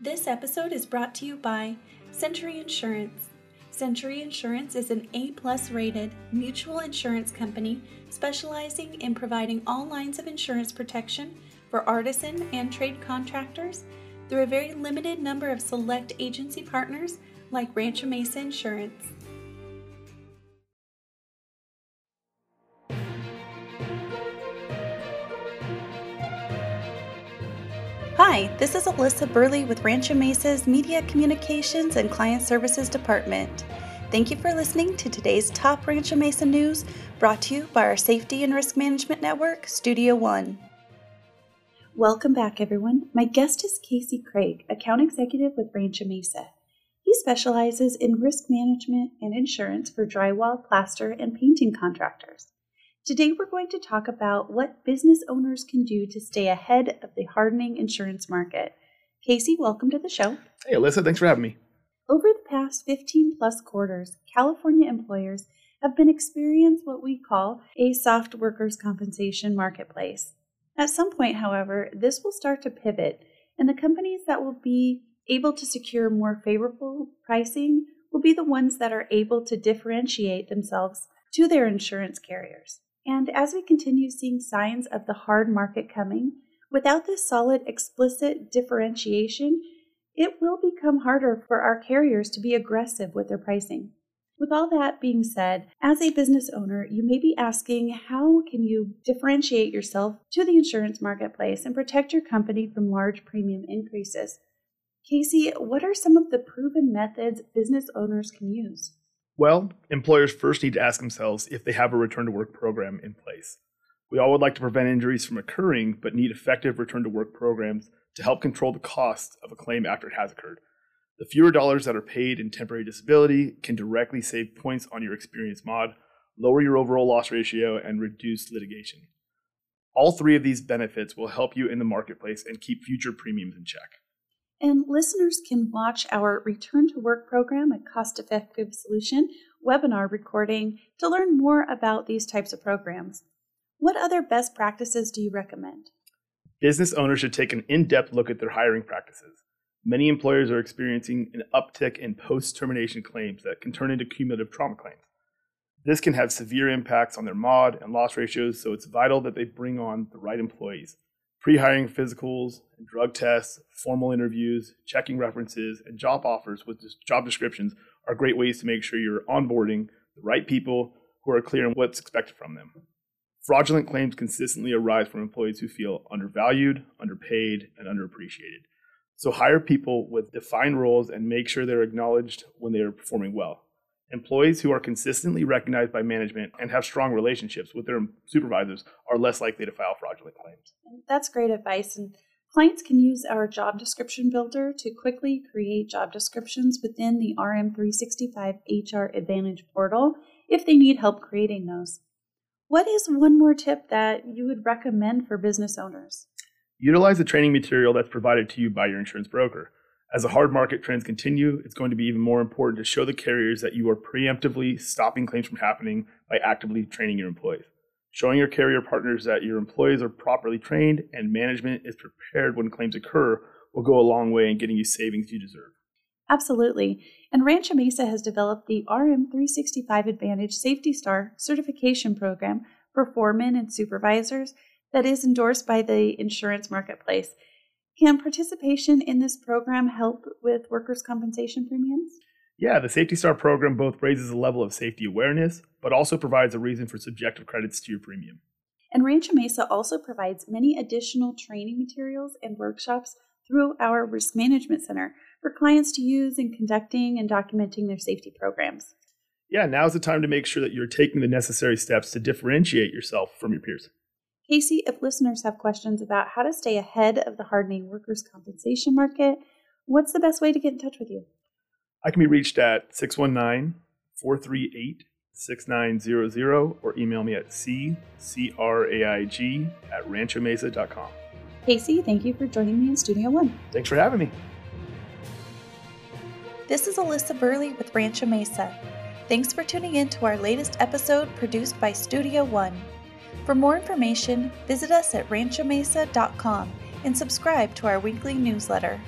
This episode is brought to you by Century Insurance. Century Insurance is an A+ rated mutual insurance company specializing in providing all lines of insurance protection for artisan and trade contractors through a very limited number of select agency partners like Rancho Mesa Insurance. Hi, this is Alyssa Burley with Rancho Mesa's Media Communications and Client Services Department. Thank you for listening to today's top Rancho Mesa news, brought to you by our Safety and Risk Management Network, Studio One. Welcome back, everyone. My guest is Casey Craig, account executive with Rancho Mesa. He specializes in risk management and insurance for drywall, plaster, and painting contractors. Today we're going to talk about what business owners can do to stay ahead of the hardening insurance market. Casey, welcome to the show. Hey, Alyssa. Thanks for having me. Over the past 15-plus quarters, California employers have been experiencing what we call a soft workers' compensation marketplace. At some point, however, this will start to pivot, and the companies that will be able to secure more favorable pricing will be the ones that are able to differentiate themselves to their insurance carriers. And as we continue seeing signs of the hard market coming, without this solid, explicit differentiation, it will become harder for our carriers to be aggressive with their pricing. With all that being said, as a business owner, you may be asking, how can you differentiate yourself to the insurance marketplace and protect your company from large premium increases? Casey, what are some of the proven methods business owners can use? Well, employers first need to ask themselves if they have a return-to-work program in place. We all would like to prevent injuries from occurring, but need effective return-to-work programs to help control the cost of a claim after it has occurred. The fewer dollars that are paid in temporary disability can directly save points on your experience mod, lower your overall loss ratio, and reduce litigation. All three of these benefits will help you in the marketplace and keep future premiums in check. And listeners can watch our Return to Work program, a cost-effective solution webinar recording to learn more about these types of programs. What other best practices do you recommend? Business owners should take an in-depth look at their hiring practices. Many employers are experiencing an uptick in post-termination claims that can turn into cumulative trauma claims. This can have severe impacts on their mod and loss ratios, so it's vital that they bring on the right employees. Pre-hiring physicals, drug tests, formal interviews, checking references, and job offers with job descriptions are great ways to make sure you're onboarding the right people who are clear on what's expected from them. Fraudulent claims consistently arise from employees who feel undervalued, underpaid, and underappreciated. So hire people with defined roles and make sure they're acknowledged when they are performing well. Employees who are consistently recognized by management and have strong relationships with their supervisors are less likely to file fraudulent claims. That's great advice. And clients can use our job description builder to quickly create job descriptions within the RM365 HR Advantage portal if they need help creating those. What is one more tip that you would recommend for business owners? Utilize the training material that's provided to you by your insurance broker. As the hard market trends continue, it's going to be even more important to show the carriers that you are preemptively stopping claims from happening by actively training your employees. Showing your carrier partners that your employees are properly trained and management is prepared when claims occur will go a long way in getting you savings you deserve. Absolutely. And Rancho Mesa has developed the RM365 Advantage Safety Star Certification Program for foremen and supervisors that is endorsed by the insurance marketplace. Can participation in this program help with workers' compensation premiums? Yeah, the Safety Star program both raises the level of safety awareness, but also provides a reason for subjective credits to your premium. And Rancho Mesa also provides many additional training materials and workshops through our Risk Management Center for clients to use in conducting and documenting their safety programs. Yeah, now's the time to make sure that you're taking the necessary steps to differentiate yourself from your peers. Casey, if listeners have questions about how to stay ahead of the hardening workers' compensation market, what's the best way to get in touch with you? I can be reached at 619-438-6900 or email me at craig@ranchomesa.com. Casey, thank you for joining me in Studio One. Thanks for having me. This is Alyssa Burley with Rancho Mesa. Thanks for tuning in to our latest episode produced by Studio One. For more information, visit us at ranchomesa.com and subscribe to our weekly newsletter.